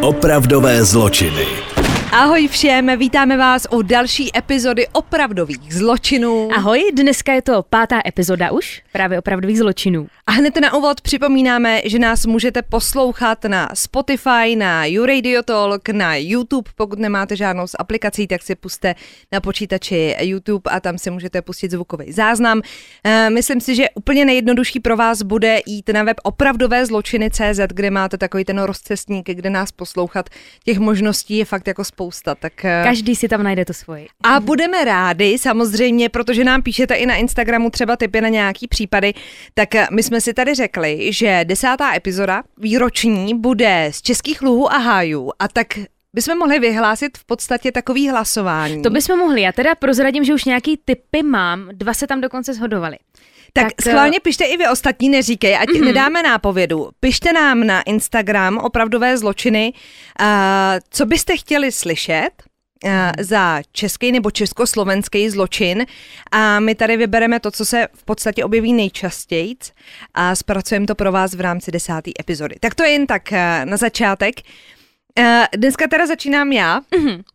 Opravdové zločiny. Ahoj všem, vítáme vás u další epizody opravdových zločinů. Ahoj, dneska je to 5. epizoda už, právě opravdových zločinů. A hned na úvod připomínáme, že nás můžete poslouchat na Spotify, na YouRadioTalk, na YouTube. Pokud nemáte žádnou z aplikací, tak si pusťte na počítači YouTube a tam si můžete pustit zvukový záznam. Myslím si, že úplně nejjednodušší pro vás bude jít na web opravdovézločiny.cz, kde máte takový ten rozcestník, kde nás poslouchat. Těch možností je fakt jako spousta. Tak každý si tam najde to svoje. A budeme rádi samozřejmě, protože nám píšete i na Instagramu třeba tipy na nějaký případy, tak my jsme si tady řekli, že 10. epizoda výroční bude z českých luhů a hájů, a tak bychom mohli vyhlásit v podstatě takový hlasování. To bychme mohli, já teda prozradím, že už nějaký tipy mám, 2 se tam dokonce shodovaly. Tak schválně pište i vy ostatní, neříkej, ať nedáme nápovědu. Pište nám na Instagram opravdové zločiny, co byste chtěli slyšet za český nebo československý zločin, a my tady vybereme to, co se v podstatě objeví nejčastěji, a zpracujeme to pro vás v rámci 10. epizody. Tak to je jen tak na začátek. Dneska teda začínám já.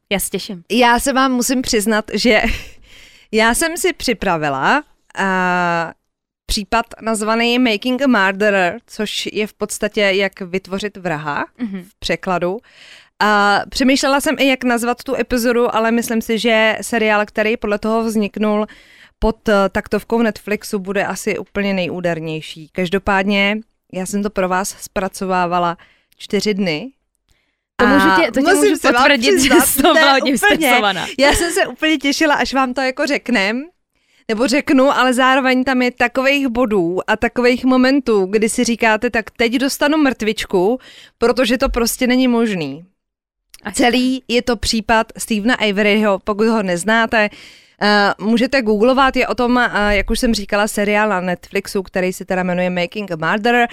Já se těším. Já se vám musím přiznat, že já jsem si připravila případ nazvaný Making a Murderer, což je v podstatě jak vytvořit vraha v překladu. Přemýšlela jsem i, jak nazvat tu epizodu, ale myslím si, že seriál, který podle toho vzniknul pod taktovkou Netflixu, bude asi úplně nejúdernější. Každopádně já jsem to pro vás zpracovávala 4 dny. To můžu potvrdit, že jsem byla hodně vstresovaná. Já jsem se úplně těšila, až vám to jako řeknu, ale zároveň tam je takových bodů a takových momentů, kdy si říkáte, tak teď dostanu mrtvičku, protože to prostě není možný. Celý je to případ Stephena Averyho, pokud ho neznáte, můžete googlovat, je o tom, jak už jsem říkala, seriál na Netflixu, který se teda jmenuje Making a Murderer.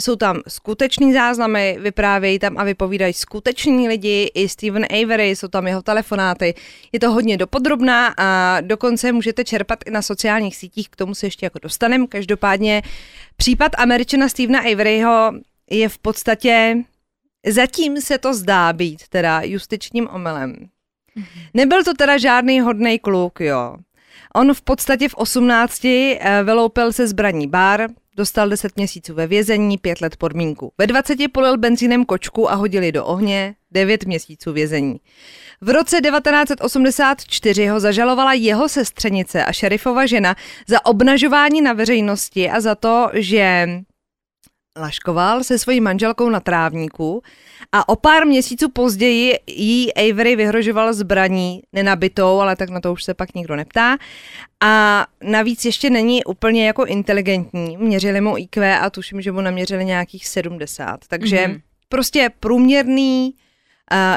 Jsou tam skuteční záznamy, vyprávějí tam a vypovídají skuteční lidi, i Stephen Avery, jsou tam jeho telefonáty. Je to hodně dopodrobná a dokonce můžete čerpat i na sociálních sítích, k tomu se ještě jako dostaneme. Každopádně případ Američana Stephena Averyho je v podstatě, zatím se to zdá být teda justičním omylem. Nebyl to teda žádný hodnej kluk, jo. On v podstatě v 18 vyloupil se zbraní bar, dostal 10 měsíců ve vězení, 5 let podmínku. Ve 20 polil benzínem kočku a hodili do ohně, 9 měsíců vězení. V roce 1984 ho zažalovala jeho sestřenice a šerifova žena za obnažování na veřejnosti a za to, že laškoval se svojí manželkou na trávníku a o pár měsíců později jí Avery vyhrožoval zbraní nenabitou, ale tak na to už se pak nikdo neptá. A navíc ještě není úplně jako inteligentní. Měřili mu IQ a tuším, že mu naměřili nějakých 70. Takže prostě průměrný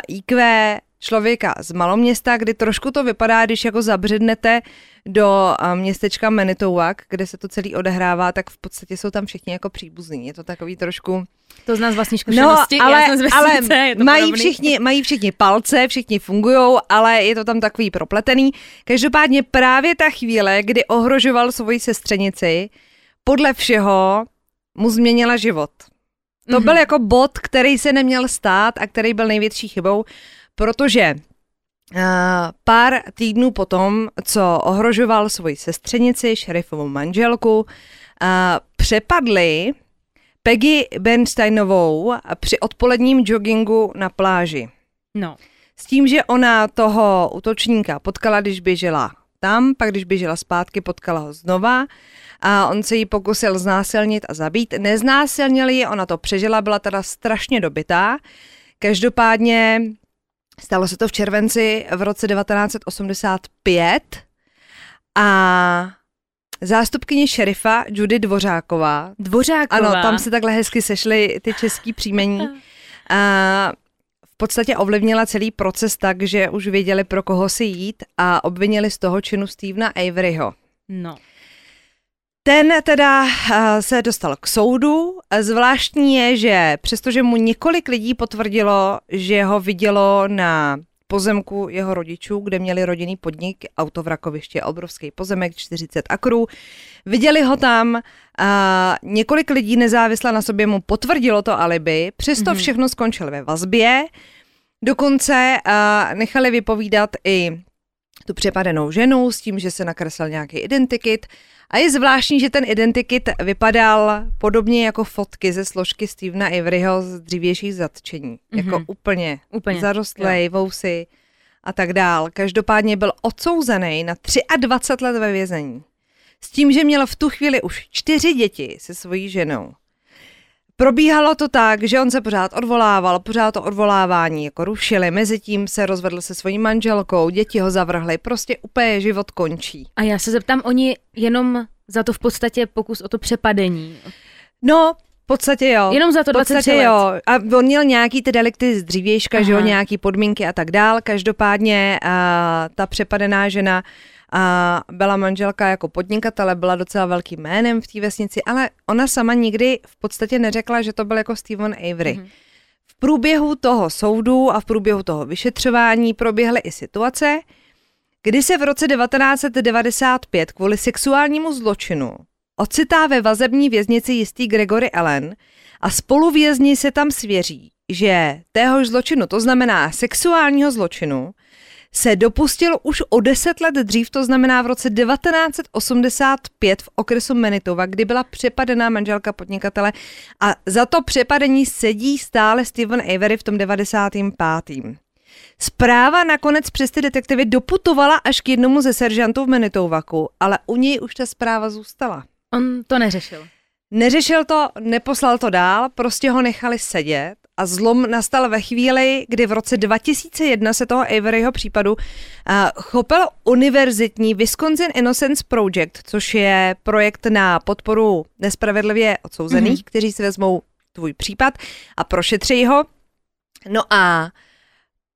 IQ člověka z maloměsta, kdy trošku to vypadá, když jako zabřednete do městečka Manitowoc, kde se to celý odehrává, tak v podstatě jsou tam všichni jako příbuzní. Je to takový trošku... To znám z vlastní zkušenosti, no, ale, já jsem z vesnice, ale mají všichni palce, všichni fungujou, ale je to tam takový propletený. Každopádně právě ta chvíle, kdy ohrožoval svoji sestřenici, podle všeho mu změnila život. To byl jako bod, který se neměl stát a který byl největší chybou, protože pár týdnů potom, co ohrožoval svoji sestřenici, šerifovou manželku, přepadli Peggy Bernsteinovou při odpoledním joggingu na pláži. No. S tím, že ona toho útočníka potkala, když běžela tam, pak když běžela zpátky, potkala ho znova a on se jí pokusil znásilnit a zabít. Neznásilnil ji, ona to přežila, byla teda strašně dobitá. Každopádně stalo se to v červenci v roce 1985 a zástupkyně šerifa Judy Dvořáková. Ano, tam se takhle hezky sešly ty český příjmení. A v podstatě ovlivnila celý proces tak, že už věděli, pro koho si jít, a obvinili z toho činu Stephena Averyho. No. Ten teda se dostal k soudu. Zvláštní je, že přestože mu několik lidí potvrdilo, že ho vidělo na pozemku jeho rodičů, kde měli rodinný podnik, autovrakoviště, obrovský pozemek, 40 akrů. Viděli ho tam, několik lidí nezávisle na sobě mu potvrdilo to alibi, přesto všechno skončilo ve vazbě. Dokonce nechali vypovídat i tu přepadenou ženu s tím, že se nakreslil nějaký identikit. A je zvláštní, že ten identikit vypadal podobně jako fotky ze složky Stephena Averyho z dřívějších zatčení. Jako úplně zarostlej, vousy a tak dál. Každopádně byl odsouzený na 23 let ve vězení. S tím, že měl v tu chvíli už 4 děti se svojí ženou. Probíhalo to tak, že on se pořád odvolával, pořád to odvolávání jako rušili, mezitím se rozvedl se svojí manželkou, děti ho zavrhly, prostě úplně život končí. A já se zeptám, oni jenom za to v podstatě pokus o to přepadení? No, v podstatě jo. Jenom za to 23 let? Jo. A on měl nějaký ty delikty z dřívějška, že jo, nějaký podmínky a tak dál, každopádně ta přepadená žena a byla manželka jako podnikatele, byla docela velkým jménem v té vesnici, ale ona sama nikdy v podstatě neřekla, že to byl jako Stephen Avery. V průběhu toho soudu a v průběhu toho vyšetřování proběhly i situace, kdy se v roce 1995 kvůli sexuálnímu zločinu ocitá ve vazební věznici jistý Gregory Allen a spoluvězni se tam svěří, že téhož zločinu, to znamená sexuálního zločinu, se dopustil už o 10 let dřív, to znamená v roce 1985 v okresu Manitowoc, kdy byla přepadená manželka podnikatele a za to přepadení sedí stále Stephen Avery v tom 95. Zpráva nakonec přes ty detektivy doputovala až k jednomu ze seržantů v Manitowocu, ale u něj už ta zpráva zůstala. On to neřešil. Neřešil to, neposlal to dál, prostě ho nechali sedět. A zlom nastal ve chvíli, kdy v roce 2001 se toho Averyho případu chopil univerzitní Wisconsin Innocence Project, což je projekt na podporu nespravedlivě odsouzených, kteří si vezmou tvůj případ a prošetří ho. No a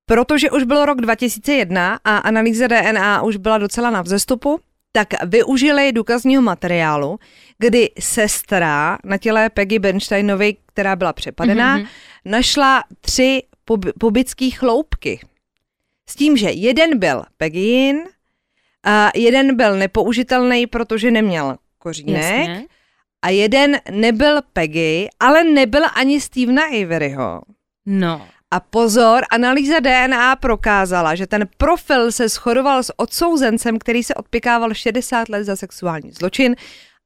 protože už bylo rok 2001 a analýza DNA už byla docela na vzestupu, tak využili důkazního materiálu, kdy sestra na těle Peggy Bernsteinové, která byla přepadená, našla 3 pubické chloupky. S tím, že jeden byl Peggyin, a jeden byl nepoužitelný, protože neměl kořínek, a jeden nebyl Peggy, ale nebyl ani Stevena Averyho. No. A pozor, analýza DNA prokázala, že ten profil se shodoval s odsouzencem, který se odpykával 60 let za sexuální zločin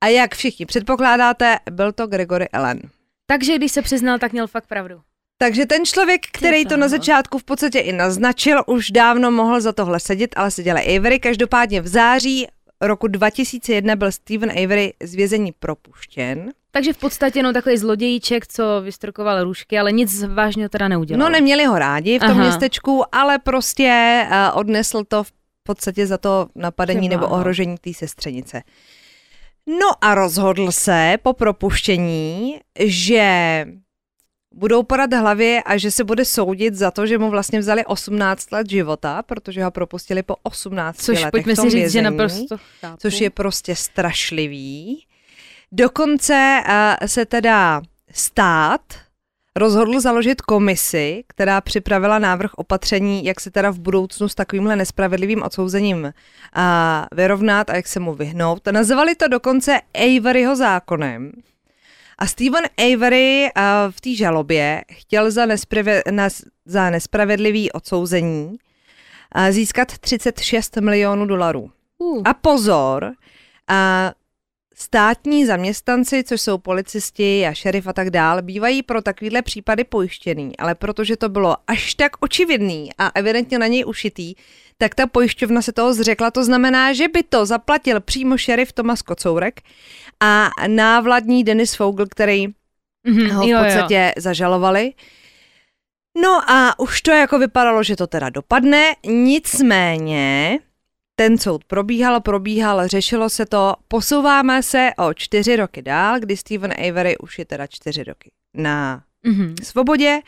a jak všichni předpokládáte, byl to Gregory Allen. Takže když se přiznal, tak měl fakt pravdu. Takže ten člověk, který to na začátku v podstatě i naznačil, už dávno mohl za tohle sedět, ale seděla Avery. Každopádně v září roku 2001 byl Stephen Avery z vězení propuštěn. Takže v podstatě no takový zlodějíček, co vystrkoval růžky, ale nic vážného teda neudělal. No neměli ho rádi v tom městečku, ale prostě odnesl to v podstatě za to napadení nebo ohrožení té sestřenice. No a rozhodl se po propuštění, že budou podat hlavě a že se bude soudit za to, že mu vlastně vzali 18 let života, protože ho propustili po 18 letech v tom vězení, což je prostě strašlivý. Dokonce se teda stát rozhodl založit komisi, která připravila návrh opatření, jak se teda v budoucnu s takovýmhle nespravedlivým odsouzením vyrovnat a jak se mu vyhnout. Nazvali to dokonce Averyho zákonem. A Stephen Avery v té žalobě chtěl za nespravedlivý odsouzení získat $36 milionů. A pozor, státní zaměstnanci, což jsou policisti a šerif a tak dál, bývají pro takovýhle případy pojištěný, ale protože to bylo až tak očividný a evidentně na něj ušitý, tak ta pojišťovna se toho zřekla, to znamená, že by to zaplatil přímo šerif Tomáš Kocourek a návladní Denis Fogl, který ho v podstatě zažalovali. No a už to jako vypadalo, že to teda dopadne, nicméně ten soud probíhal, řešilo se to, posouváme se o 4 roky dál, kdy Stephen Avery už je teda 4 roky na svobodě,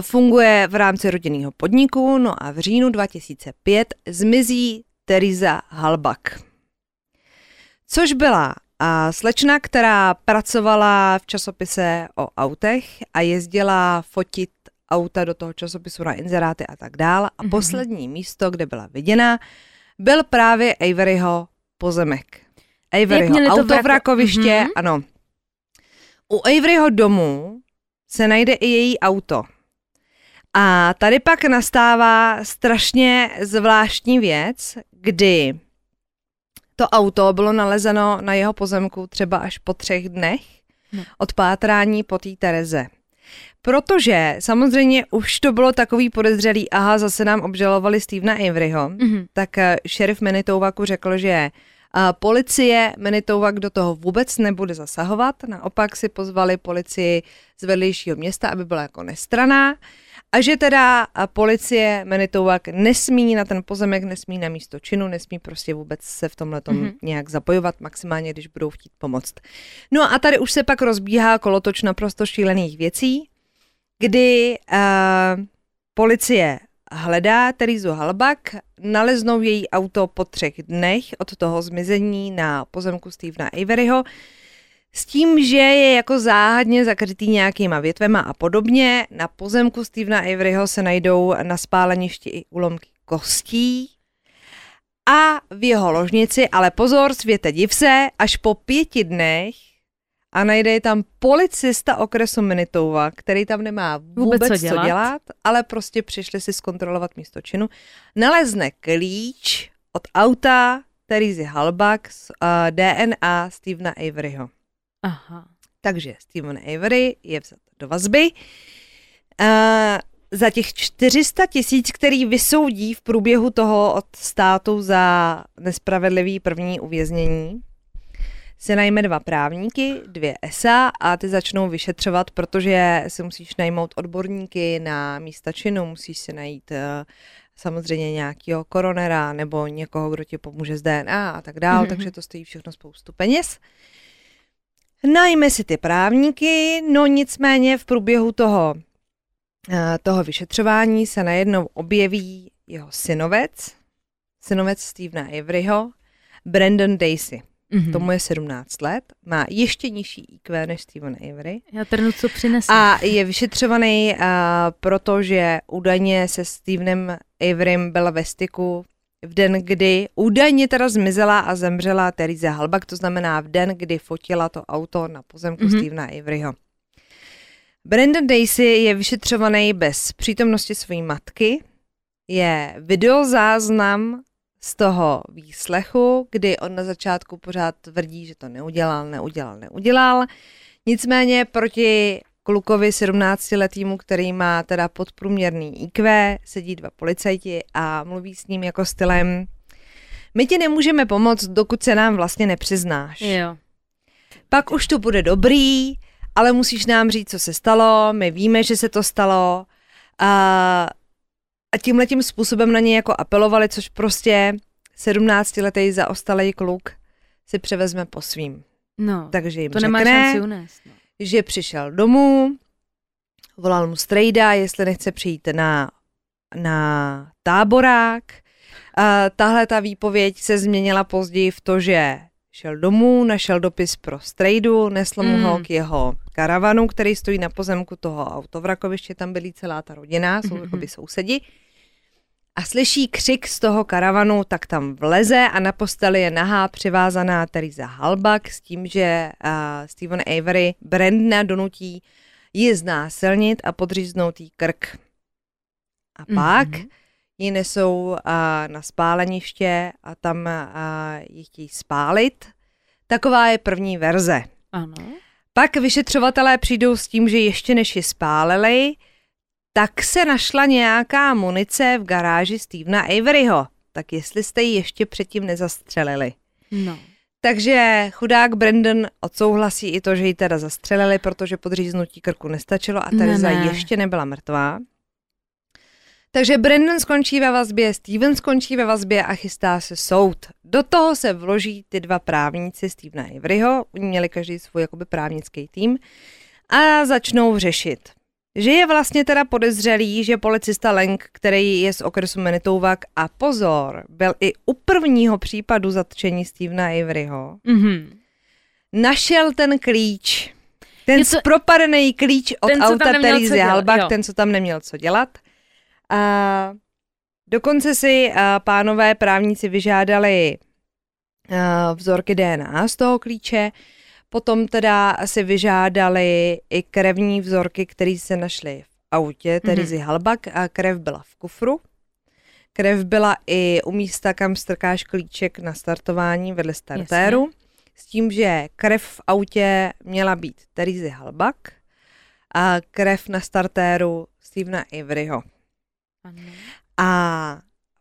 funguje v rámci rodinného podniku, no a v říjnu 2005 zmizí Teresa Halbach, což byla slečna, která pracovala v časopise o autech a jezdila fotit auta do toho časopisu na inzeráty a tak dál. A poslední místo, kde byla viděna, byl právě Averyho pozemek. Averyho auto v rakoviště, ano. U Averyho domu se najde i její auto. A tady pak nastává strašně zvláštní věc, kdy to auto bylo nalezeno na jeho pozemku třeba až po 3 dnech od pátrání po té Tereze. Protože samozřejmě už to bylo takový podezřelý, aha, zase nám obžalovali Stevena Averyho, tak šerif Manitowaku řekl, že policie Manitowak do toho vůbec nebude zasahovat, naopak si pozvali policii z vedlejšího města, aby byla jako nestranná, a že teda policie Manitowak nesmí na ten pozemek, nesmí na místo činu, nesmí prostě vůbec se v tomhletom nějak zapojovat, maximálně, když budou chtít pomoct. No a tady už se pak rozbíhá kolotoč naprosto šílených věcí, kdy policie hledá Teresu Halbach, naleznou její auto po 3 dnech od toho zmizení na pozemku Stevena Averyho, s tím, že je jako záhadně zakrytý nějakýma větvema a podobně. Na pozemku Stevena Averyho se najdou na spáleništi i úlomky kostí a v jeho ložnici, ale pozor, světe div se, až po 5 dnech a najde tam policista okresu Manitowoc, který tam nemá vůbec co dělat, ale prostě přišli si zkontrolovat místo činu. Nalezne klíč od auta Teresy Halbach z DNA Stevena Averyho. Aha. Takže Stephen Avery je vzat do vazby. Za těch 400 000, který vysoudí v průběhu toho od státu za nespravedlivý první uvěznění, se najme 2 právníky, 2 SA a ty začnou vyšetřovat, protože si musíš najmout odborníky na místa činu, musíš si najít samozřejmě nějakého koronera nebo někoho, kdo ti pomůže s DNA a tak dál, takže to stojí všechno spoustu peněz. Najme si ty právníky, no nicméně v průběhu toho vyšetřování se najednou objeví jeho synovec Stevena Averyho, Brendan Dassey. Tomu je 17 let, má ještě nižší IQ než Stephen Avery. Já trnu, co přinesl. A je vyšetřovaný, protože údajně se Stevenem Averym byla ve styku v den, kdy údajně teda zmizela a zemřela Teresa Halbach, to znamená v den, kdy fotila to auto na pozemku Stevena Averyho. Brendan Dassey je vyšetřovaný bez přítomnosti své matky. Je videozáznam z toho výslechu, kdy on na začátku pořád tvrdí, že to neudělal. Nicméně proti klukovi 17-letýmu, který má teda podprůměrný IQ, sedí 2 policajti a mluví s ním jako stylem: my ti nemůžeme pomoct, dokud se nám vlastně nepřiznáš. Jo. Pak už to bude dobrý, ale musíš nám říct, co se stalo, my víme, že se to stalo. A tímhletím způsobem na něj jako apelovali, což prostě 17-letý zaostalý kluk si převezme po svým. No, takže jim to řekne, nemá šanci unést, no, že přišel domů, volal mu strejda, jestli nechce přijít na táborák. Tahle ta výpověď se změnila později v to, že šel domů, našel dopis pro strejdu, nesl mu ho k jeho karavanu, který stojí na pozemku toho autovrakoviště, tam byli celá ta rodina, jsou jakoby sousedi. A slyší křik z toho karavanu, tak tam vleze a na posteli je nahá přivázaná Teresa Halbach s tím, že Stephen Avery Brandna donutí ji znásilnit a podříznout jí krk. A pak ji nesou na spáleniště a tam ji chtějí spálit. Taková je první verze. Ano. Pak vyšetřovatelé přijdou s tím, že ještě než ji spálili, tak se našla nějaká munice v garáži Stevena Averyho. Tak jestli jste ji ještě předtím nezastřelili. No. Takže chudák Brandon odsouhlasí i to, že ji teda zastřelili, protože podříznutí krku nestačilo a Teresa ještě nebyla mrtvá. Takže Brandon skončí ve vazbě, Steven skončí ve vazbě a chystá se soud. Do toho se vloží ty 2 právníci Stevena Averyho, oni měli každý svůj jakoby právnický tým a začnou řešit. Že je vlastně teda podezřelý, že policista Lang, který je z okresu Manitowoc a pozor, byl i u prvního případu zatčení Stevena Averyho, našel ten klíč. Ten propadený klíč od auta Terezy Halbach, ten, co tam neměl co dělat. A dokonce si pánové právníci vyžádali vzorky DNA z toho klíče, potom teda si vyžádali i krevní vzorky, které se našly v autě Terezy Halbach, a krev byla v kufru. Krev byla i u místa, kam strkáš klíček na startování vedle startéru. Jasně. S tím, že krev v autě měla být Terezy Halbach a krev na startéru Stephena Averyho. Ano. A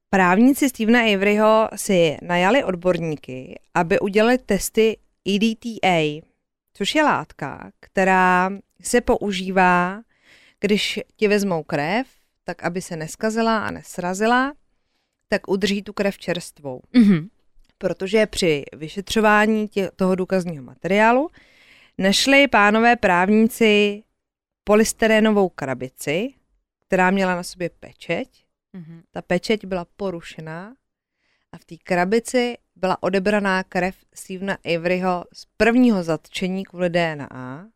právníci Stephena Averyho si najali odborníky, aby udělali testy EDTA, což je látka, která se používá, když ti vezmou krev, tak aby se neskazila a nesrazila, tak udrží tu krev čerstvou. Mm-hmm. Protože při vyšetřování toho důkazního materiálu našli pánové právníci polystyrenovou krabici, která měla na sobě pečeť. Mm-hmm. Ta pečeť byla porušená a v té krabici byla odebraná krev Stephena Averyho z prvního zatčení kvůli DNA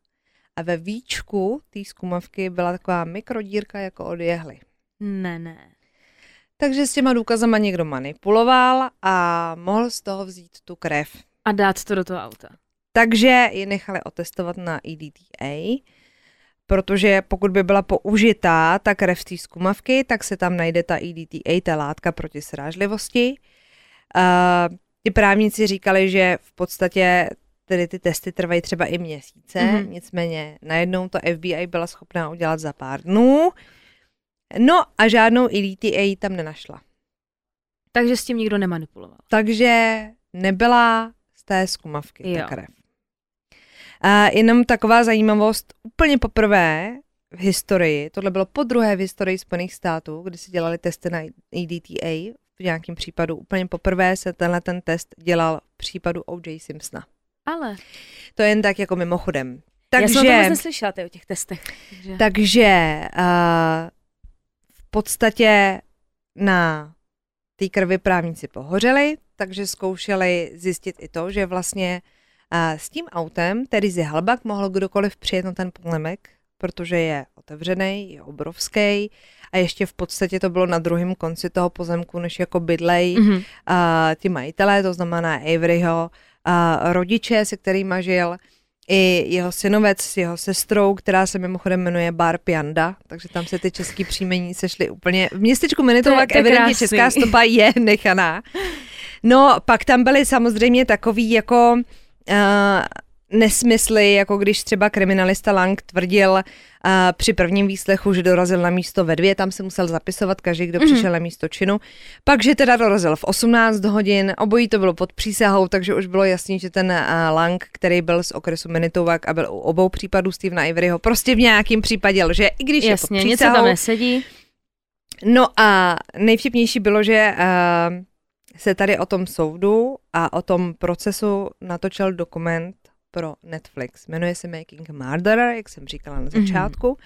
a ve víčku té zkumavky byla taková mikrodírka jako od jehly. Ne. Takže s těma důkazama někdo manipuloval a mohl z toho vzít tu krev. A dát to do toho auta. Takže ji nechali otestovat na EDTA, protože pokud by byla použitá ta krev z té zkumavky, tak se tam najde ta EDTA, ta látka proti srážlivosti. Ti právníci říkali, že v podstatě tedy ty testy trvají třeba i měsíce, nicméně najednou to FBI byla schopná udělat za pár dnů. No a žádnou EDTA tam nenašla. Takže s tím nikdo nemanipuloval. Takže nebyla z té zkumavky ta krev. A jenom taková zajímavost, úplně poprvé v historii, tohle bylo podruhé v historii Spojených států, kdy se dělali testy na EDTA, v nějakém případu úplně poprvé se tenhle ten test dělal v případu O.J. Simpsona. Ale. To je jen tak jako mimochodem. Takže, já jsem o tom neslyšela o těch testech. Takže v podstatě na té krvi právníci pohořeli, takže zkoušeli zjistit i to, že vlastně s tím autem Terezy Halbach mohl kdokoliv přijet na ten podlemek, protože je otevřený, je obrovský a ještě v podstatě to bylo na druhém konci toho pozemku, než jako bydlej ti majitelé, to znamená Averyho rodiče, se kterýma žil, i jeho synovec s jeho sestrou, která se mimochodem jmenuje Barb Janda, takže tam se ty český příjmení sešly úplně. V městečku Manitowoc evidentně česká stopa je nechaná. No, pak tam byly samozřejmě takový jako nesmysly, jako když třeba kriminalista Lang tvrdil při prvním výslechu, že dorazil na místo ve 2, tam se musel zapisovat každý, kdo přišel na místo činu. Pak, že teda dorazil v 18 hodin, obojí to bylo pod přísahou, takže už bylo jasný, že ten Lang, který byl z okresu Manitowoc a byl u obou případů Stephena Averyho, prostě v nějakém případě lže, i když jasně, je pod přísahou. Něco tam nesedí. No a nejvtipnější bylo, že se tady o tom soudu a o tom procesu natočil dokument pro Netflix. Jmenuje se Making a Murderer, jak jsem říkala na začátku.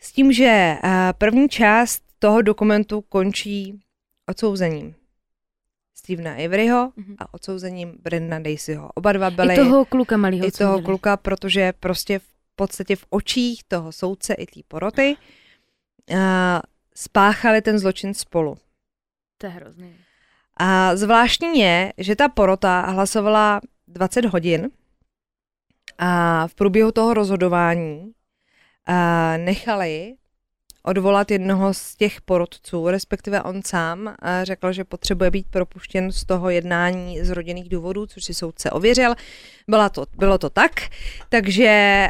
S tím, že první část toho dokumentu končí odsouzením Stephena Averyho a odsouzením Brendana Dasseyho. Oba dva byli... I toho kluka malýho. I toho kluka, protože prostě v podstatě v očích toho soudce i té poroty spáchali ten zločin spolu. To je hrozný. A zvláštní je, že ta porota hlasovala 20 hodin a v průběhu toho rozhodování nechali odvolat jednoho z těch porotců, respektive on sám řekl, že potřebuje být propuštěn z toho jednání z rodinných důvodů, což si soudce ověřil. Bylo to tak, takže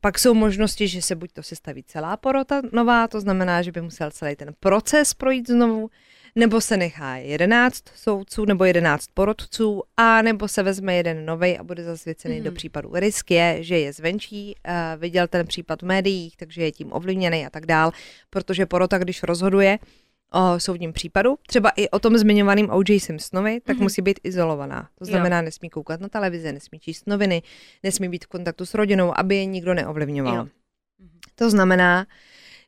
pak jsou možnosti, že se buď to sestaví celá porota nová, to znamená, že by musel celý ten proces projít znovu, nebo se nechá 11 soudců nebo 11 porotců, a nebo se vezme jeden novej a bude zasvěcený do případu. Risk je, že je zvenčí, viděl ten případ v médiích, takže je tím ovlivněný a tak dál, protože porota, když rozhoduje o soudním případu, třeba i o tom zmiňovaným O.J. Simpsonovi, tak musí být izolovaná. To znamená, nesmí koukat na televizi, nesmí číst noviny, nesmí být v kontaktu s rodinou, aby je nikdo neovlivňoval. To znamená,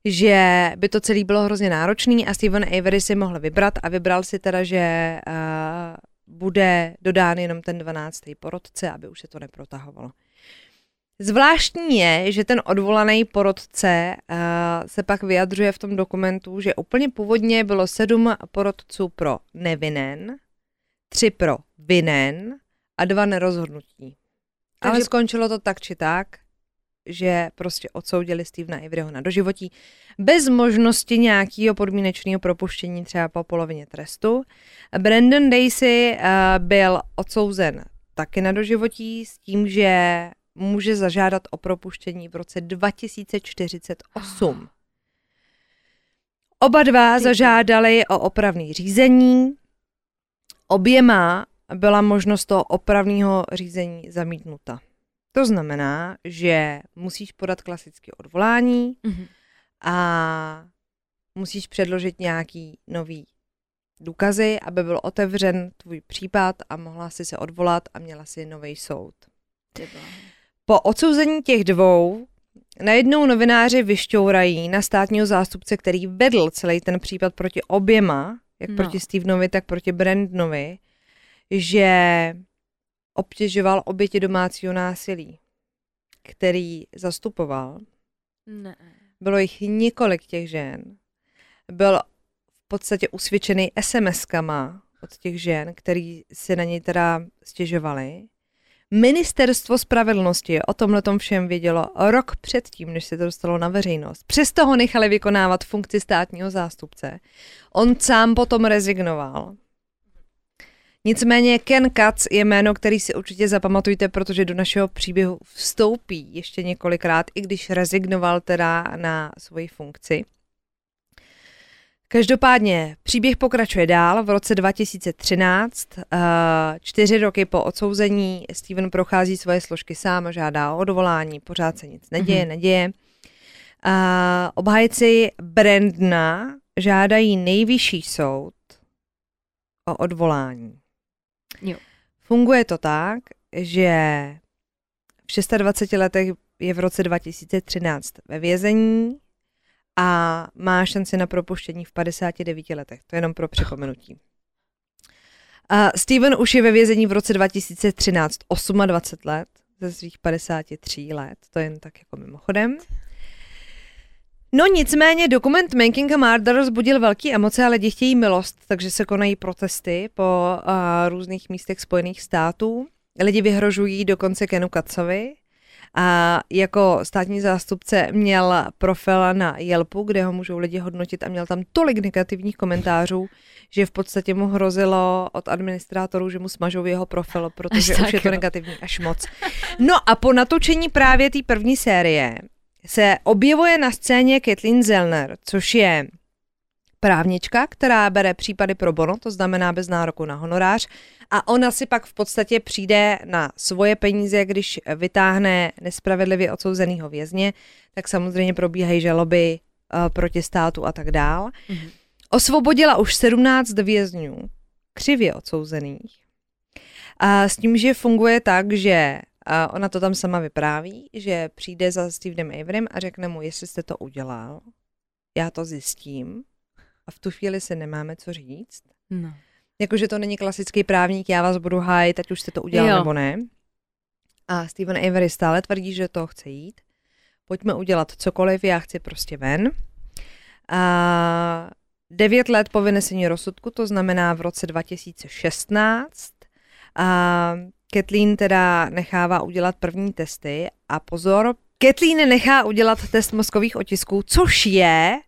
že by to celé bylo hrozně náročný a Stephen Avery si mohl vybrat a vybral si teda, že bude dodán jenom ten 12. porotce, aby už se to neprotahovalo. Zvláštní je, že ten odvolaný porotce se pak vyjadřuje v tom dokumentu, že úplně původně bylo 7 porotců pro nevinen, 3 pro vinen a 2 nerozhodnutí. Takže skončilo to tak či tak, že prostě odsoudili Stevena Averyho na doživotí bez možnosti nějakého podmínečného propuštění třeba po polovině trestu. Brendan Dassey byl odsouzen taky na doživotí s tím, že může zažádat o propuštění v roce 2048. Oba dva zažádali o opravné řízení. Oběma byla možnost toho opravného řízení zamítnuta. To znamená, že musíš podat klasické odvolání a musíš předložit nějaký nový důkazy, aby byl otevřen tvůj případ a mohla si se odvolat a měla si nový soud. Po odsouzení těch dvou najednou novináři vyšťourají na státního zástupce, který vedl celý ten případ proti oběma, jak proti Stevenovi, tak proti Brandnovi, že obtěžoval oběti domácího násilí, který zastupoval. Ne. Bylo jich několik těch žen. Byl v podstatě usvědčený SMS-kama od těch žen, který si na něj teda stěžovali. Ministerstvo spravedlnosti o tomhletom všem vědělo rok předtím, než se to dostalo na veřejnost. Přesto ho nechali vykonávat funkci státního zástupce. On sám potom rezignoval. Nicméně Ken Kratz je jméno, který si určitě zapamatujte, protože do našeho příběhu vstoupí ještě několikrát, i když rezignoval teda na svoji funkci. Každopádně příběh pokračuje dál. V roce 2013, 4 roky po odsouzení, Steven prochází svoje složky sám, žádá o odvolání, pořád se nic neděje, Obhájci Brandna žádají nejvyšší soud o odvolání. Jo. Funguje to tak, že v 26 letech je v roce 2013 ve vězení a má šanci na propuštění v 59 letech. To je jenom pro připomenutí. Steven už je ve vězení v roce 2013 28 let, ze svých 53 let. To je jen tak jako mimochodem. No nicméně dokument Making a Murderer vzbudil velké emoce, ale lidi chtějí milost, takže se konají protesty po různých místech Spojených států. Lidi vyhrožují dokonce Kenu Kratzovi. A jako státní zástupce měl profil na Yelpu, kde ho můžou lidi hodnotit a měl tam tolik negativních komentářů, že v podstatě mu hrozilo od administrátorů, že mu smažou jeho profil, protože už je to negativní až moc. No a po natočení právě té první série se objevuje na scéně Kathleen Zellner, což je právnička, která bere případy pro bono, to znamená bez nároku na honorář, a ona si pak v podstatě přijde na svoje peníze, když vytáhne nespravedlivě odsouzenýho vězně, tak samozřejmě probíhají žaloby proti státu a tak dál. Osvobodila už 17 vězňů, křivě odsouzených, a s tím, že funguje tak, že ona to tam sama vypráví, že přijde za Stevenem Averym a řekne mu, jestli jste to udělal, já to zjistím a v tu chvíli se nemáme co říct. No. Jakože to není klasický právník, já vás budu hájit, ať už jste to udělal nebo ne. A Steven Avery stále tvrdí, že toho chce jít. Pojďme udělat cokoliv, já chci prostě ven. 9 let po vynesení rozsudku, to znamená v roce 2016. Kathleen teda nechává udělat první testy a pozor, Kathleen nechá udělat test mozkových otisků, což je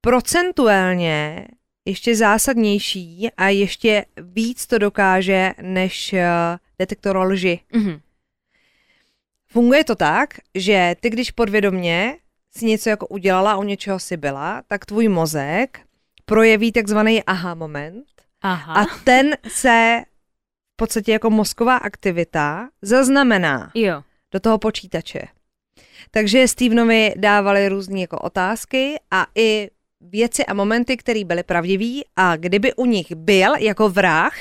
procentuálně ještě zásadnější a ještě víc to dokáže než detektor lži. Funguje to tak, že ty, když podvědomě si něco jako udělala, u něčeho si byla, tak tvůj mozek projeví takzvaný aha moment. Aha. A ten se v podstatě jako mozková aktivita zaznamená do toho počítače. Takže Stevenovi dávali různé jako otázky a i věci a momenty, které byly pravdivý a kdyby u nich byl jako vrah,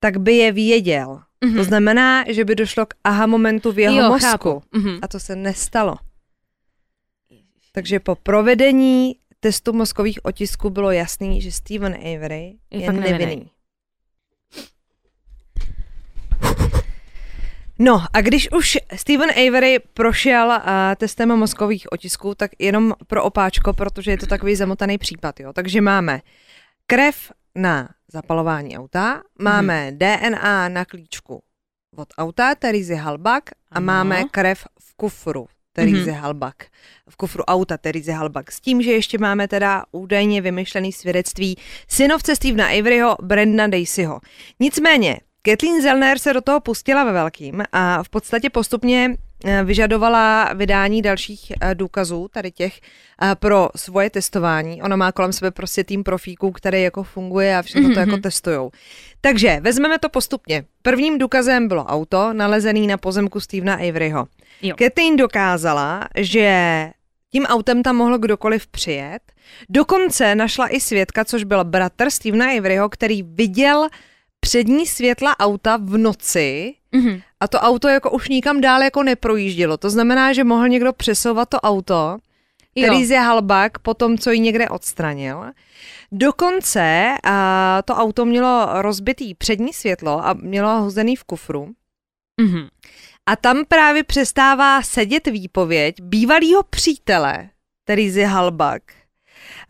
tak by je věděl. To znamená, že by došlo k aha momentu v jeho mozku. A to se nestalo. Takže po provedení testu mozkových otisků bylo jasný, že Steven Avery je nevinný. No a když už Stephen Avery prošel testem mozkových otisků, tak jenom pro opáčko, protože je to takový zamotaný případ. Jo. Takže máme krev na zapalování auta, máme DNA na klíčku od auta Teresy Halbach a máme krev v kufru Teresy Halbach, v kufru auta Teresy Halbach. S tím, že ještě máme teda údajně vymyšlený svědectví synovce Stephena Averyho, Brendana Dasseyho. Nicméně, Kathleen Zellner se do toho pustila ve velkým a v podstatě postupně vyžadovala vydání dalších důkazů, tady těch, pro svoje testování. Ona má kolem sebe prostě tým profíků, který jako funguje a všechno to jako testujou. Takže vezmeme to postupně. Prvním důkazem bylo auto, nalezený na pozemku Stephena Averyho. Kathleen dokázala, že tím autem tam mohl kdokoliv přijet. Dokonce našla i svědka, což byl bratr Stephena Averyho, který viděl přední světla auta v noci a to auto jako už nikam dál jako neprojíždělo. To znamená, že mohl někdo přesouvat to auto, Teresy Halbach, potom co ji někde odstranil. Dokonce to auto mělo rozbitý přední světlo a mělo hozený v kufru. A tam právě přestává sedět výpověď bývalýho přítele Teresy Halbach,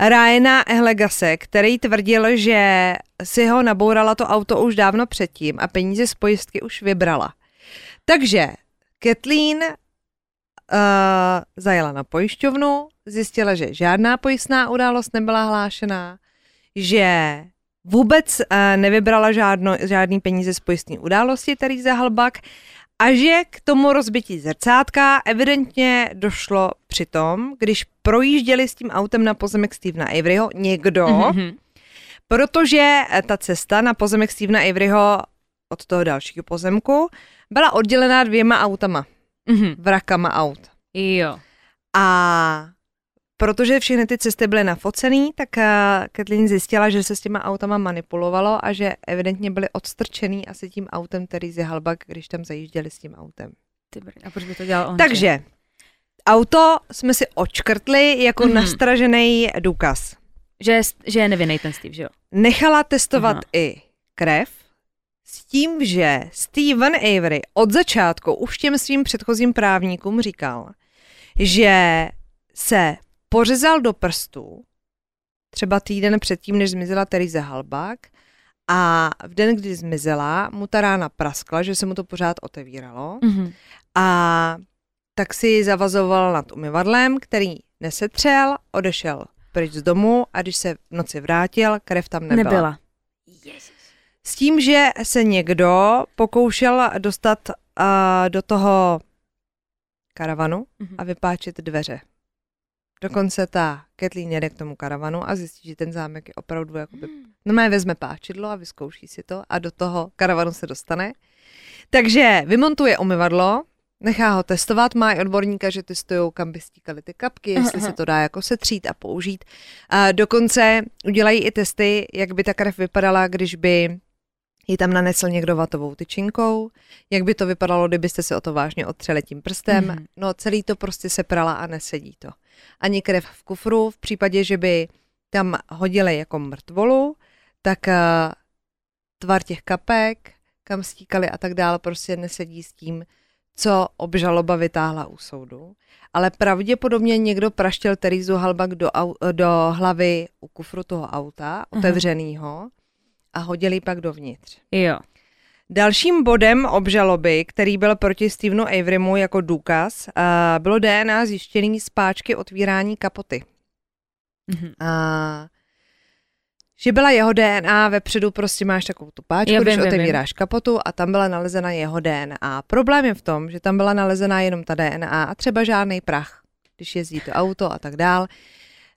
Ryana Hillegase, který tvrdil, že si ho nabourala to auto už dávno předtím a peníze z pojistky už vybrala. Takže Kathleen zajela na pojišťovnu, zjistila, že žádná pojistná událost nebyla hlášená, že vůbec nevybrala žádný peníze z pojistné události, Teresy Halbach, a že k tomu rozbití zrcátka evidentně došlo při tom, když projížděli s tím autem na pozemek Stephena Averyho někdo, protože ta cesta na pozemek Stephena Averyho od toho dalšího pozemku byla oddělená dvěma autama, vrakama aut. A protože všechny ty cesty byly nafocený, tak Kathleen zjistila, že se s těma autama manipulovalo a že evidentně byly odstrčený asi tím autem Teresy Halbach, když tam zajížděli s tím autem. A proč by to dělal on? Takže auto jsme si odškrtli jako nastražený důkaz. Že je nevinný ten Steve, že jo? Nechala testovat i krev s tím, že Stephen Avery od začátku už těm svým předchozím právníkům říkal, že se pořezal do prstů, třeba týden předtím, než zmizela Teresy Halbach, a v den, kdy zmizela, mu ta rána praskla, že se mu to pořád otevíralo, a tak si zavazoval nad umyvadlem, který nesetřel, odešel pryč z domu a když se v noci vrátil, krev tam nebyla. S tím, že se někdo pokoušel dostat do toho karavanu a vypáčit dveře. Dokonce ta Kathleen jede k tomu karavanu a zjistí, že ten zámek je opravdu jakoby... No, vezme páčidlo a vyzkouší si to a do toho karavanu se dostane. Takže vymontuje umyvadlo, nechá ho testovat, má i odborníka, že testují, kam by stíkaly ty kapky, jestli se to dá jako setřít a použít. A dokonce udělají i testy, jak by ta krev vypadala, když by ji tam nanesl někdo vatovou tyčinkou, jak by to vypadalo, kdybyste se o to vážně otřeli tím prstem. No celý to prostě se prala a nesedí to. Ani krev v kufru, v případě, že by tam hodili jako mrtvolu, tak tvar těch kapek, kam stíkali a tak dále, prostě nesedí s tím, co obžaloba vytáhla u soudu. Ale pravděpodobně někdo praštil Teresu Halbach do hlavy u kufru toho auta, otevřenýho, a hodili pak dovnitř. Dalším bodem obžaloby, který byl proti Stephenu Averymu jako důkaz, bylo DNA zjištěný z páčky otvírání kapoty. Že byla jeho DNA, vepředu prostě máš takovou tu páčku, když otevíráš kapotu a tam byla nalezena jeho DNA. Problém je v tom, že tam byla nalezena jenom ta DNA a třeba žádný prach, když jezdí to auto a tak dál.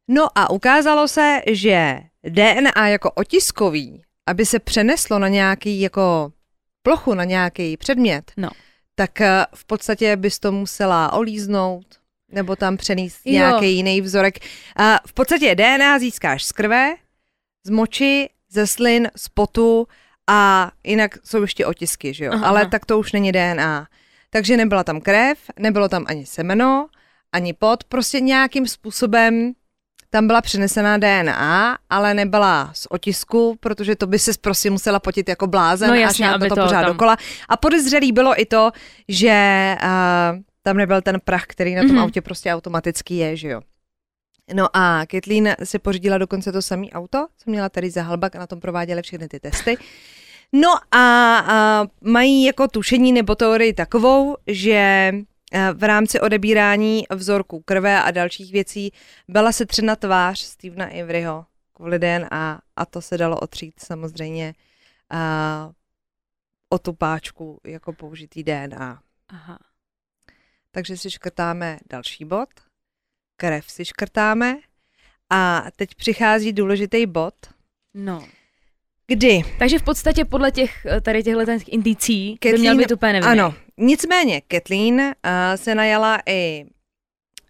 No a ukázalo se, že DNA jako otiskový, aby se přeneslo na nějaký jako plochu, na nějaký předmět, tak v podstatě bys to musela olíznout nebo tam přenést nějaký jiný vzorek. A v podstatě DNA získáš z krve, z moči, ze slin, z potu a jinak jsou ještě otisky, že jo? Ale tak to už není DNA. Takže nebyla tam krev, nebylo tam ani semeno, ani pot, prostě nějakým způsobem Tam byla přenesená DNA, ale nebyla z otisku, protože to by se prostě musela potit jako blázen, no jasně, a šla to pořád tam dokola. A podezřelý bylo i to, že tam nebyl ten prach, který na tom autě prostě automaticky je, že jo. No a Kathleen si pořídila dokonce to samé auto, co měla tady za Halbach, a na tom prováděli všechny ty testy. No a mají jako tušení nebo teorii takovou, že v rámci odebírání vzorků krve a dalších věcí byla setřena tvář Stephena Averyho kvůli DNA a to se dalo otřít samozřejmě o tu páčku jako použitý DNA. Aha. Takže si škrtáme další bod, krev si škrtáme a teď přichází důležitý bod. No. Kdy? Takže v podstatě podle těch tady těchto indicí by měl být úplně nevinný. Ano. Nicméně Kathleen se najala i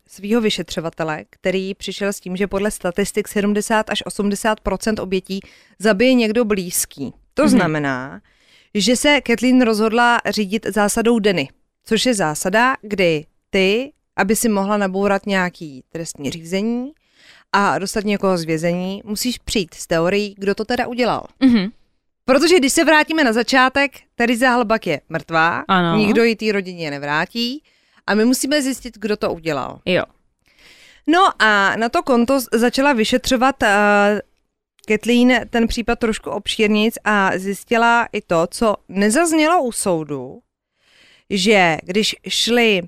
svýho vyšetřovatele, který přišel s tím, že podle statistik 70 až 80% obětí zabije někdo blízký. To znamená, že se Kathleen rozhodla řídit zásadou Denny, což je zásada, kdy ty, aby si mohla nabourat nějaký trestní řízení a dostat někoho z vězení, musíš přijít s teorií, kdo to teda udělal. Mhm. Protože když se vrátíme na začátek, Teresa Halbach je mrtvá, ano. Nikdo ji té rodině nevrátí a my musíme zjistit, kdo to udělal. Jo. No a na to konto začala vyšetřovat Kathleen ten případ trošku obšírnic a zjistila i to, co nezaznělo u soudu, že když šli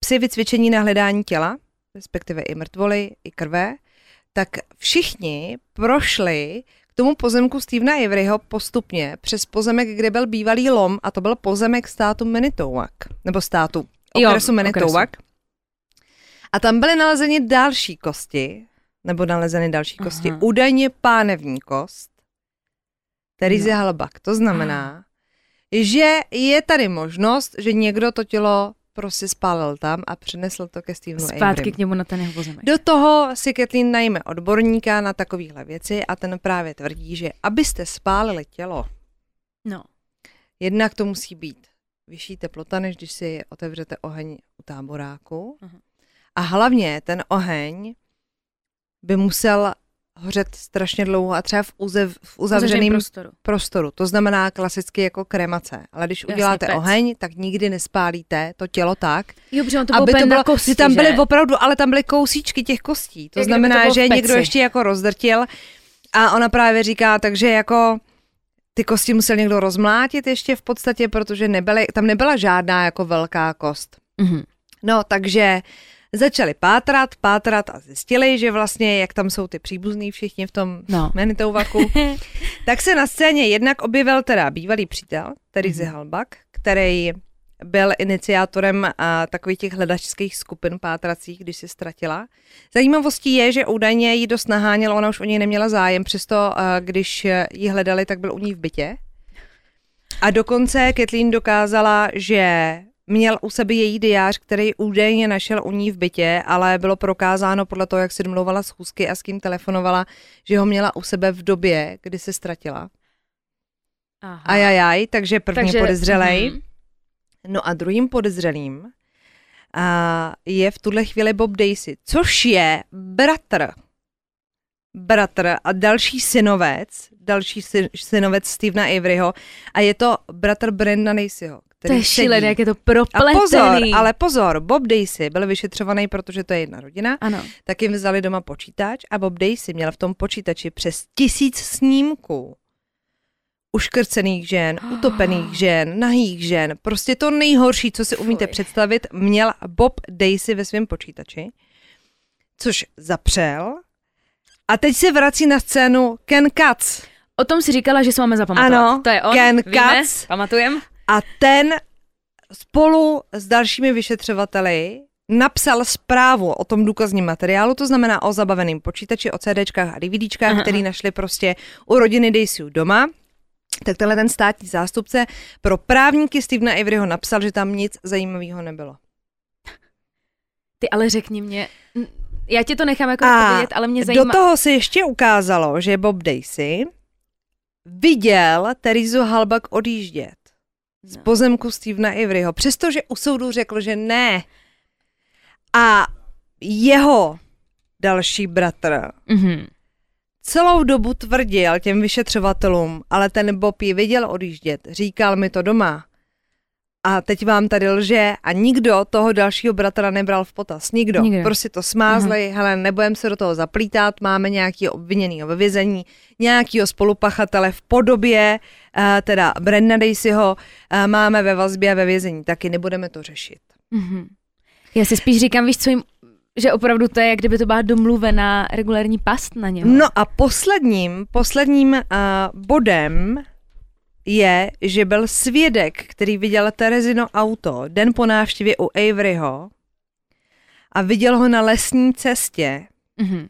psi vycvičení na hledání těla, respektive i mrtvoly, i krve, tak všichni prošli tomu pozemku Stephena Averyho postupně přes pozemek, kde byl bývalý lom, a to byl pozemek státu Manitowoc, nebo státu okresu Manitowoc. A tam byly nalezeny další kosti, údajně pánevní kost, Teresy Halbach. To znamená, že je tady možnost, že někdo to tělo prostě spálil tam a přinesl to ke Stephenu Averymu. Zpátky k němu na ten jeho pozemek. Do toho si Kathleen najme odborníka na takovéhle věci a ten právě tvrdí, že abyste spálili tělo, jednak to musí být vyšší teplota, než když si otevřete oheň u táboráku. Uh-huh. A hlavně ten oheň by musel hořet strašně dlouho a třeba v uzavřeném prostoru. To znamená klasicky jako kremace. Ale když uděláte oheň, tak nikdy nespálíte to tělo tak, aby to bylo, kosti, že tam byly opravdu, ale tam byly kousíčky těch kostí. To znamená, že někdo ještě jako rozdrtil a ona právě říká, takže jako ty kosti musel někdo rozmlátit ještě v podstatě, protože tam nebyla žádná jako velká kost. Mm-hmm. No, takže začali pátrat a zjistili, že vlastně, jak tam jsou ty příbuzný všichni v tom Manitowaku, tak se na scéně jednak objevil teda bývalý přítel, Teresy Halbach, který byl iniciátorem takových těch hledačských skupin pátracích, když se ztratila. Zajímavostí je, že údajně jí dost nahánělo, ona už o něj neměla zájem, přesto když ji hledali, tak byl u ní v bytě. A dokonce Kathleen dokázala, že měl u sebe její diář, který údajně našel u ní v bytě, ale bylo prokázáno podle toho, jak si domlouvala schůzky a s kým telefonovala, že ho měla u sebe v době, kdy se ztratila. Aha. Ajajaj, takže první podezřelej. No a druhým podezřelým je v tuhle chvíli Bob Dassey, což je bratr a další synovec Stephena Averyho a je to bratr Brendana Dasseyho. To je šílené, jak je to propletený. A pozor, Bob Dassey byl vyšetřovaný, protože to je jedna rodina, tak jim vzali doma počítač a Bob Dassey měl v tom počítači přes 1000 snímků uškrcených žen, utopených žen, nahých žen, prostě to nejhorší, co si umíte představit, měl Bob Dassey ve svém počítači, což zapřel a teď se vrací na scénu Ken Kratz. O tom si říkala, že se máme zapamatovat. Ano, to je on, Ken Kratz. Pamatujeme. A ten spolu s dalšími vyšetřovateli napsal zprávu o tom důkazním materiálu, to znamená o zabaveném počítači, o CDčkách a DVDčkách, který našli prostě u rodiny Dasseyů doma. Tak tenhle ten státní zástupce pro právníky Stephena Averyho napsal, že tam nic zajímavého nebylo. Ty ale řekni mě, já ti to nechám jako odpovědět, ale mě zajímá. Do toho se ještě ukázalo, že Bob Dassey viděl Teresu Halbach odjíždět z pozemku Stephena Averyho, přestože u soudu řekl, že ne. A jeho další bratr. Mm-hmm. Celou dobu tvrdil těm vyšetřovatelům, ale ten Bob ji viděl odjíždět, říkal mi to doma. A teď vám tady lže a nikdo toho dalšího bratra nebral v potaz. Nikdo. Prostě to smázli, hele, nebudeme se do toho zaplítat, máme nějakýho obviněného ve vězení, nějakýho spolupachatele v podobě, teda Brendana Dasseyho, máme ve vazbě a ve vězení, taky nebudeme to řešit. Mm-hmm. Já si spíš říkám, víš, co jim, že opravdu to je, jak kdyby to byla domluvená regulární past na něho. No a posledním bodem je, že byl svědek, který viděl Terezino auto den po návštěvě u Averyho a viděl ho na lesní cestě. Mm-hmm.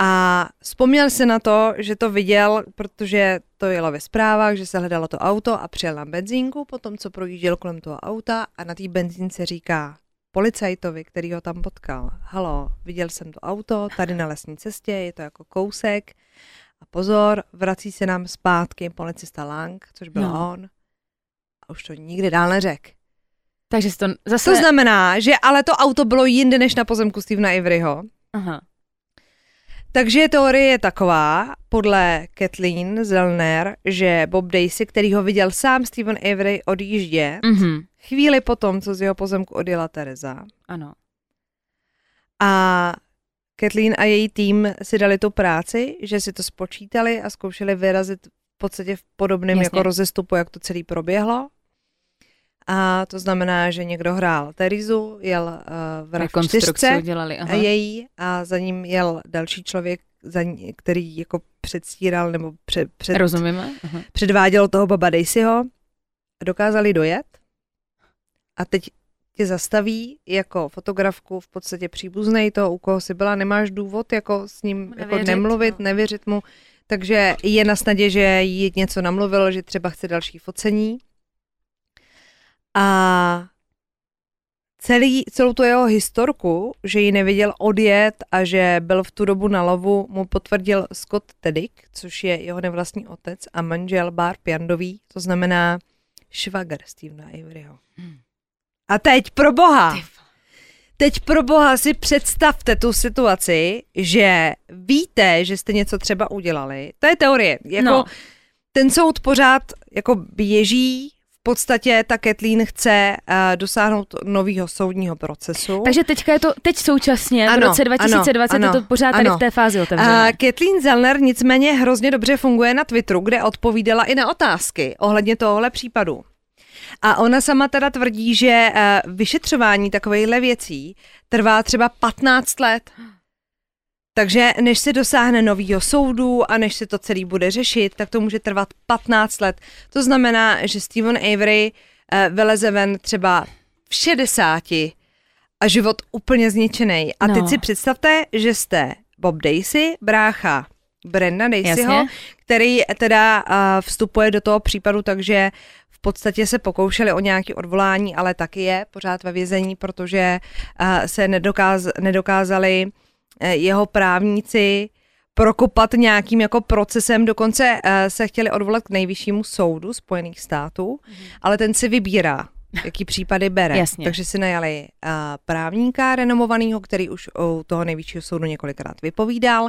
A vzpomněl se na to, že to viděl, protože to jelo ve zprávách, že se hledalo to auto a přijel na benzínku, potom co projížděl kolem toho auta a na té benzínce říká policajtovi, který ho tam potkal: halo, viděl jsem to auto tady na lesní cestě, je to jako kousek. A pozor, vrací se nám zpátky policista Lang, což byl on. A už to nikdy dál neřekl. Takže to zase... To znamená, že ale to auto bylo jinde než na pozemku Stephena Averyho. Aha. Takže teorie je taková, podle Kathleen Zellner, že Bob Dassey, který ho viděl sám Stephen Avery odjíždět, chvíli potom, co z jeho pozemku odjela Teresa. Ano. A Kathleen a její tým si dali tu práci, že si to spočítali a zkoušeli vyrazit v podstatě v podobném jako rozestupu, jak to celé proběhlo. A to znamená, že někdo hrál Terezu, jel v RAV4 její a za ním jel další člověk, který jako předstíral nebo předváděl toho Boba Dasseyho. Dokázali dojet a teď tě zastaví jako fotografku v podstatě příbuznej toho, u koho jsi byla, nemáš důvod jako s ním nevěřit mu, takže je na snadě, že jí něco namluvilo, že třeba chce další focení. A celou tu jeho historku, že ji neviděl odjet a že byl v tu dobu na lovu, mu potvrdil Scott Teddick, což je jeho nevlastní otec a manžel Barb Jandový, to znamená švagr Stephena Averyho. Hmm. A teď pro boha si představte tu situaci, že víte, že jste něco třeba udělali. To je teorie. Ten soud pořád jako běží, v podstatě ta Kathleen chce dosáhnout nového soudního procesu. Takže teďka je to, teď současně, v roce 2020 je to pořád tady v té fázi otevřené. Kathleen Zellner nicméně hrozně dobře funguje na Twitteru, kde odpovídala i na otázky ohledně tohohle případu. A ona sama teda tvrdí, že vyšetřování takovejhle věcí trvá třeba 15 let. Takže než se dosáhne novýho soudu a než se to celý bude řešit, tak to může trvat 15 let. To znamená, že Stephen Avery vyleze ven třeba v 60 a život úplně zničený. A teď si představte, že jste Bob Dassey, brácha Brendana Dasseyho, který teda vstupuje do toho případu, takže v podstatě se pokoušeli o nějaké odvolání, ale taky je pořád ve vězení, protože se nedokázali jeho právníci prokopat nějakým jako procesem. Dokonce se chtěli odvolat k nejvyššímu soudu Spojených států, ale ten si vybírá, jaký případy bere. Takže si najali právníka renomovaného, který už u toho nejvyššího soudu několikrát vypovídal.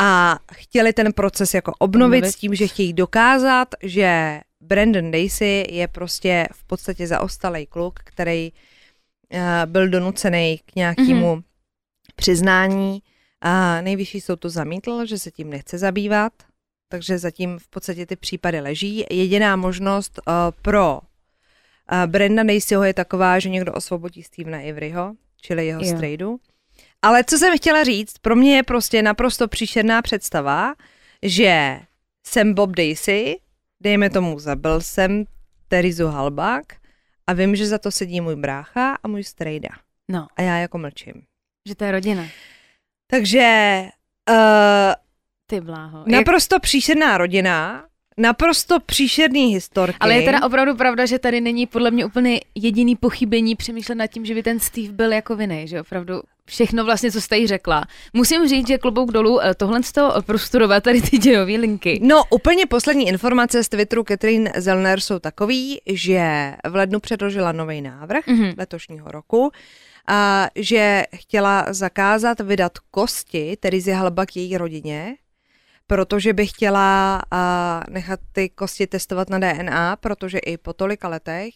A chtěli ten proces jako obnovit s tím, že chtějí dokázat, že Brendan Dassey je prostě v podstatě zaostalej kluk, který byl donucený k nějakému přiznání. Nejvyšší soud to zamítl, že se tím nechce zabývat, takže zatím v podstatě ty případy leží. Jediná možnost pro Brendana Dasseyho je taková, že někdo osvobodí Stephena Averyho, čili jeho strejdu. Ale co jsem chtěla říct, pro mě je prostě naprosto příšerná představa, že jsem Bob Dassey, dejme tomu, zabil jsem Terezu Halbach a vím, že za to sedí můj brácha a můj strejda. No. A já jako mlčím. Že to je rodina. Takže ty bláho. Naprosto příšerná rodina, naprosto příšerný historky. Ale je teda opravdu pravda, že tady není podle mě úplně jediný pochybení přemýšlet nad tím, že by ten Steve byl jako vinný, že opravdu všechno vlastně, co jste jí řekla. Musím říct, že klobouk dolů, tohle z toho prostudovat tady ty dějové linky. No úplně poslední informace z Twitteru Kathleen Zellner jsou takový, že v lednu předložila nový návrh letošního roku, že chtěla zakázat vydat kosti Terezy Halbach její rodině, protože by chtěla nechat ty kosti testovat na DNA, protože i po tolika letech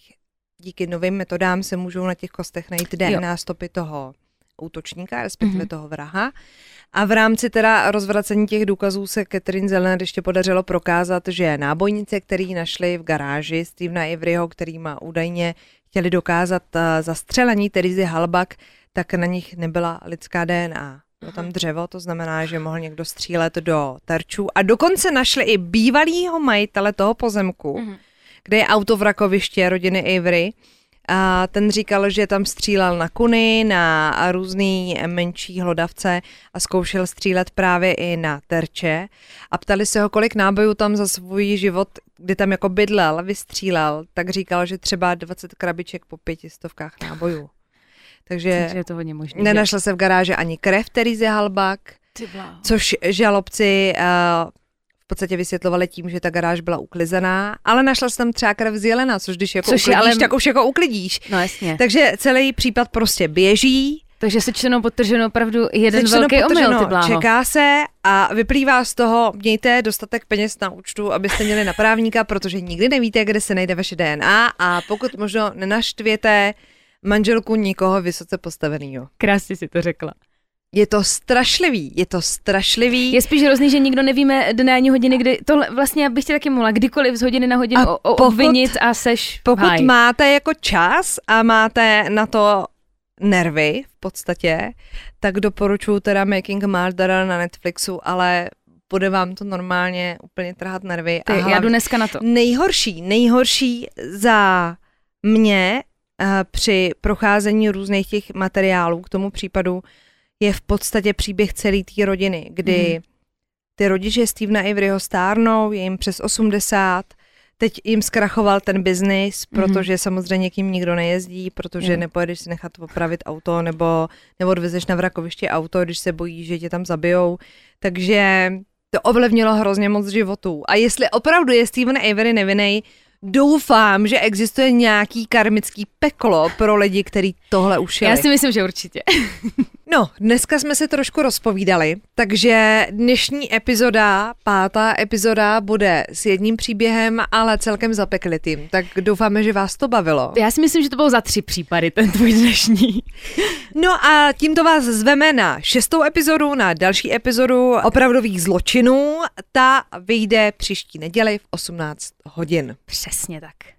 díky novým metodám se můžou na těch kostech najít DNA stopy toho útočníka, respektive toho vraha. A v rámci teda rozvracení těch důkazů se Kathleen Zellner ještě podařilo prokázat, že nábojnice, který našli v garáži Stephena Averyho, který má údajně chtěli dokázat zastřelení Terezy Halbach, tak na nich nebyla lidská DNA. Bylo tam dřevo, to znamená, že mohl někdo střílet do terčů. A dokonce našli i bývalýho majitele toho pozemku, kde je autovrakoviště rodiny Avery. A ten říkal, že tam střílel na kuny, na různý menší hlodavce a zkoušel střílet právě i na terče. A ptali se ho, kolik nábojů tam za svůj život, kdy tam jako bydlel, vystřílel, tak říkal, že třeba 20 krabiček po 500 nábojů. Takže je to hodně možný, nenašla se v garáži ani krev Terezy Halbach, což žalobci v podstatě vysvětlovali tím, že ta garáž byla uklizená, ale našla se tam třeba krev z jelena, což když jako uklidíš, tak už jako uklidíš. No jasně. Takže celý případ prostě běží. Takže sečteno podtrženo opravdu jeden velký omyl, ty bláho. Čeká se a vyplývá z toho, mějte dostatek peněz na účtu, abyste měli na právníka, protože nikdy nevíte, kde se najde vaše DNA a pokud možno nenaštvěte manželku nikoho vysoce postaveného. Krásně si to řekla. Je to strašlivý, je to strašlivý. Je spíš hrozný, že nikdo nevíme dne ani hodiny, kdy tohle vlastně já bych tě taky mohla kdykoliv z hodiny na hodinu obvinit a seš Pokud máte jako čas a máte na to nervy v podstatě, tak doporučuji teda Making a Murderer na Netflixu, ale bude vám to normálně úplně trhat nervy. Ty, já jdu dneska na to. Nejhorší za mě při procházení různých těch materiálů k tomu případu je v podstatě příběh celé té rodiny, kdy ty rodiče Stephena Averyho stárnou, je jim přes 80, teď jim zkrachoval ten biznis, protože samozřejmě k ním nikdo nejezdí, protože nepojedeš si nechat opravit auto nebo odvezeš na vrakoviště auto, když se bojí, že tě tam zabijou. Takže to ovlivnilo hrozně moc životů. A jestli opravdu je Stephen Avery nevinný, doufám, že existuje nějaký karmický peklo pro lidi, který tohle ušili. Já si myslím, že určitě. No, dneska jsme se trošku rozpovídali, takže dnešní epizoda, 5. epizoda, bude s jedním příběhem, ale celkem zapeklitým, tak doufáme, že vás to bavilo. Já si myslím, že to bylo za 3 případy, ten tvůj dnešní. No a tímto vás zveme na 6. epizodu, na další epizodu opravdových zločinů. Ta vyjde příští neděli v 18 hodin. Přesně tak.